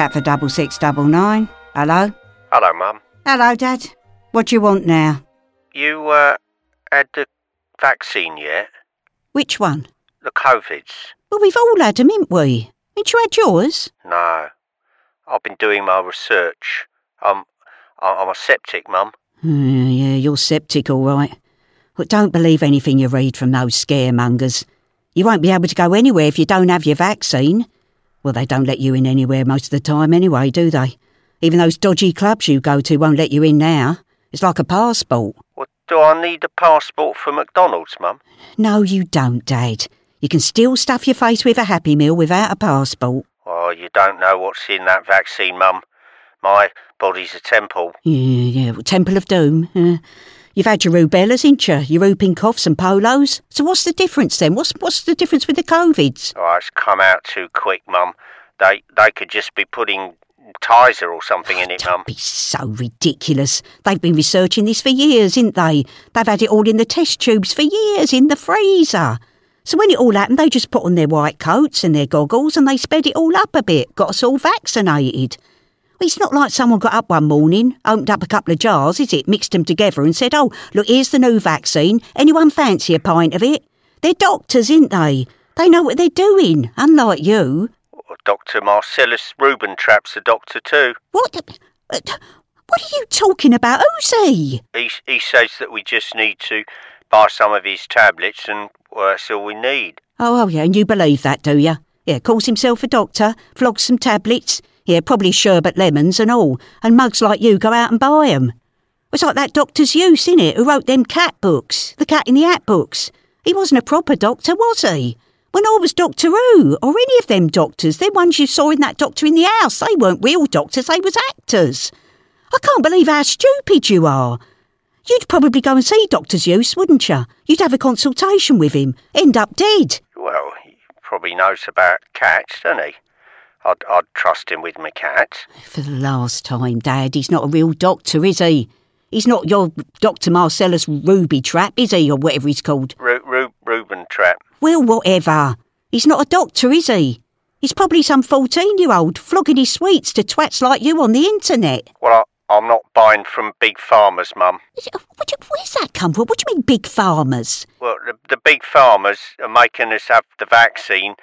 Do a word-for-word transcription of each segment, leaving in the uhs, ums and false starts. Catford double six double nine. Hello? Hello, Mum. Hello, Dad. What do you want now? You, uh, had the vaccine yet? Which one? The COVID's. Well, we've all had them, haven't we? Haven't you had yours? No. I've been doing my research. I'm, I'm a septic, Mum. Mm, yeah, you're septic, all right. But don't believe anything you read from those scaremongers. You won't be able to go anywhere if you don't have your vaccine. Well, they don't let you in anywhere most of the time anyway, do they? Even those dodgy clubs you go to won't let you in now. It's like a passport. Well, do I need a passport for McDonald's, Mum? No, you don't, Dad. You can still stuff your face with a Happy Meal without a passport. Oh, you don't know what's in that vaccine, Mum. My body's a temple. Yeah, yeah, well, Temple of Doom. Uh, you've had your rubellas, ain't you? Your whooping coughs and polos. So what's the difference then? What's what's the difference with the COVIDs? Oh, it's come out too quick, Mum. They they could just be putting Tizer or something in it, Mum. Don't be so ridiculous. They've been researching this for years, ain't they? They've had it all in the test tubes for years, in the freezer. So when it all happened, they just put on their white coats and their goggles and they sped it all up a bit, got us all vaccinated. It's not like someone got up one morning, opened up a couple of jars, is it, mixed them together and said, oh, look, here's the new vaccine. Anyone fancy a pint of it? They're doctors, ain't they? They know what they're doing, unlike you. Doctor Marcellus Rubentrap's a doctor too. What? What are you talking about? Who's he? He, he says that we just need to buy some of his tablets and well, that's all we need. Oh, oh, yeah, and you believe that, do you? Yeah, calls himself a doctor, flogs some tablets, yeah, probably sherbet lemons and all, and mugs like you go out and buy them. It's like that Doctor Seuss, innit, who wrote them cat books, the Cat in the Hat books. He wasn't a proper doctor, was he? When I was Doctor Who, or any of them doctors, they're ones you saw in that Doctor in the House. They weren't real doctors, they was actors. I can't believe how stupid you are. You'd probably go and see Doctor Seuss, wouldn't you? You'd have a consultation with him, end up dead. Well, he probably knows about cats, doesn't he? I'd, I'd trust him with my cat. For the last time, Dad, he's not a real doctor, is he? He's not your Doctor Marcellus Rubentrap, is he, or whatever he's called? Ru- Ru- Rubentrap. Well, whatever. He's not a doctor, is he? He's probably some fourteen-year-old flogging his sweets to twats like you on the internet. Well, I, I'm not buying from big farmers, Mum. What, where's that come from? What do you mean, big farmers? Well, the, the big farmers are making us have the vaccine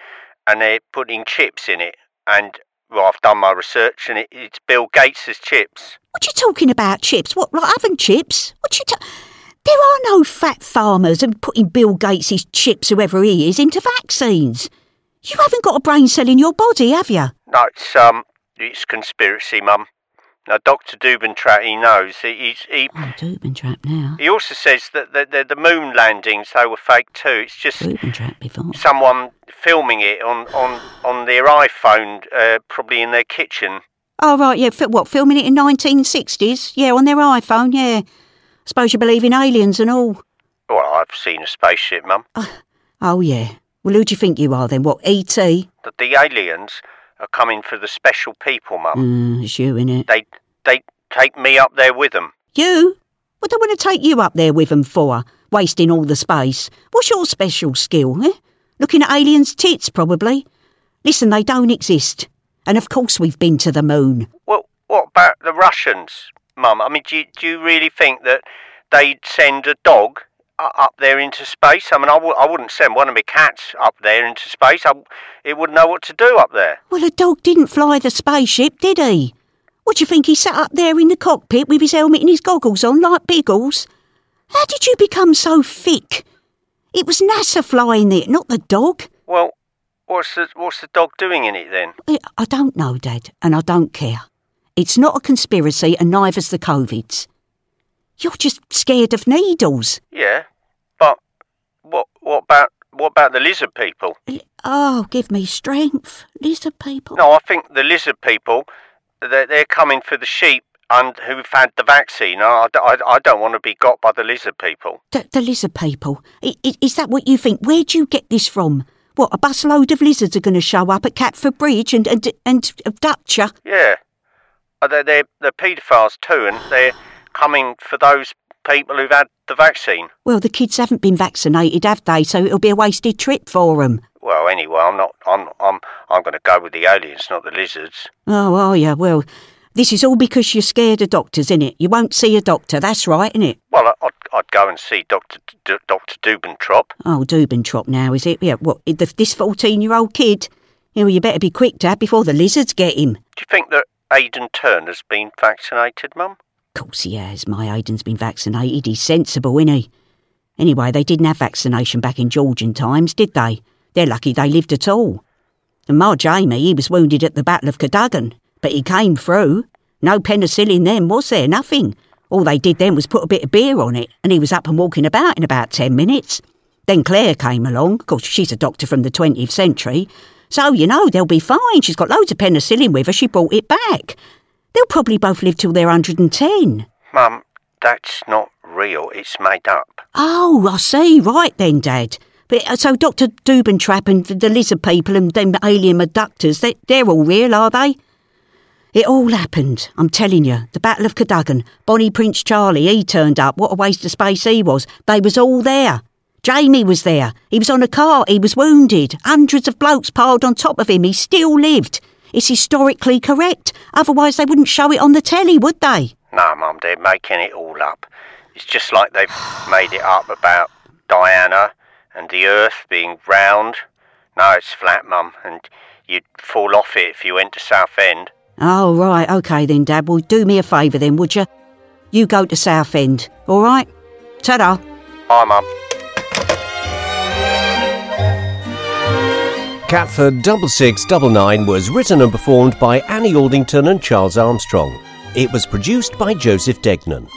and they're putting chips in it. And, well, I've done my research and it, it's Bill Gates' chips. What you talking about, chips? What, like oven chips? What you ta- There are no fat farmers and putting Bill Gates' chips, whoever he is, into vaccines. You haven't got a brain cell in your body, have you? No, it's, um, it's conspiracy, Mum. Now, Doctor Rubentrap, he knows. He, he, oh, Rubentrap now. He also says that the, the, the moon landings, they were fake too. It's just someone filming it on, on, on their iPhone, uh, probably in their kitchen. Oh, right, yeah. What, filming it in nineteen sixties? Yeah, on their iPhone, yeah. I suppose you believe in aliens and all. Well, I've seen a spaceship, Mum. Oh, oh yeah. Well, who do you think you are then? What, E T? The, the aliens are coming for the special people, Mum. Mm, it's you, innit? They, they take me up there with them. You? What do I want to take you up there with them for? Wasting all the space. What's your special skill, eh? Looking at aliens' tits, probably. Listen, they don't exist. And of course we've been to the moon. Well, what about the Russians? Mum, I mean, do you, do you really think that they'd send a dog up there into space? I mean, I, w- I wouldn't send one of my cats up there into space. I w- it wouldn't know what to do up there. Well, a dog didn't fly the spaceship, did he? What do you think, he sat up there in the cockpit with his helmet and his goggles on like Biggles? How did you become so thick? It was NASA flying it, not the dog. Well, what's the, what's the dog doing in it then? I don't know, Dad, and I don't care. It's not a conspiracy and neither's the COVIDs. You're just scared of needles. Yeah, but what what about what about the lizard people? Oh, give me strength. Lizard people? No, I think the lizard people, they're, they're coming for the sheep and who've had the vaccine. I, I, I don't want to be got by the lizard people. The, the lizard people? I, I, is that what you think? Where do you get this from? What, a busload of lizards are going to show up at Catford Bridge and, and, and abduct you? Yeah. They're, they're, they're paedophiles too, and they're coming for those people who've had the vaccine. Well, the kids haven't been vaccinated, have they? So it'll be a wasted trip for them. Well, anyway, I'm not. I'm. I'm. I'm going to go with the aliens, not the lizards. Oh, are you? Well, this is all because you're scared of doctors, innit? You won't see a doctor. That's right, innit? Well, I'd, I'd go and see Doctor D- Doctor Dubentrop. Oh, Dubentrop now, is it? Yeah. What? This fourteen-year-old kid. Yeah, well, you better be quick, Dad, before the lizards get him. Do you think that Aidan Turner's been vaccinated, Mum? Of course he has. My Aidan's been vaccinated. He's sensible, isn't he? Anyway, they didn't have vaccination back in Georgian times, did they? They're lucky they lived at all. And my Jamie, he was wounded at the Battle of Cadogan, but he came through. No penicillin then, was there? Nothing. All they did then was put a bit of beer on it, and he was up and walking about in about ten minutes. Then Claire came along. Of course, she's a doctor from the twentieth century. So, you know, they'll be fine. She's got loads of penicillin with her. She brought it back. They'll probably both live till they're one hundred and ten. Mum, that's not real. It's made up. Oh, I see. Right then, Dad. But so Doctor Dubentrap and the lizard people and them alien abductors, they, they're all real, are they? It all happened, I'm telling you. The Battle of Cadogan, Bonnie Prince Charlie, he turned up. What a waste of space he was. They was all there. Jamie was there. He was on a cart. He was wounded. Hundreds of blokes piled on top of him. He still lived. It's historically correct. Otherwise they wouldn't show it on the telly, would they? No, Mum, they're making it all up. It's just like they've made it up about Diana and the earth being round. No, it's flat, Mum, and you'd fall off it if you went to Southend. Oh, right, OK then, Dad. Well, do me a favour then, would you? You go to Southend, all right? Ta-da. Bye, Mum. Catford six six nine nine was written and performed by Annie Aldington and Charles Armstrong. It was produced by Joseph Degnan.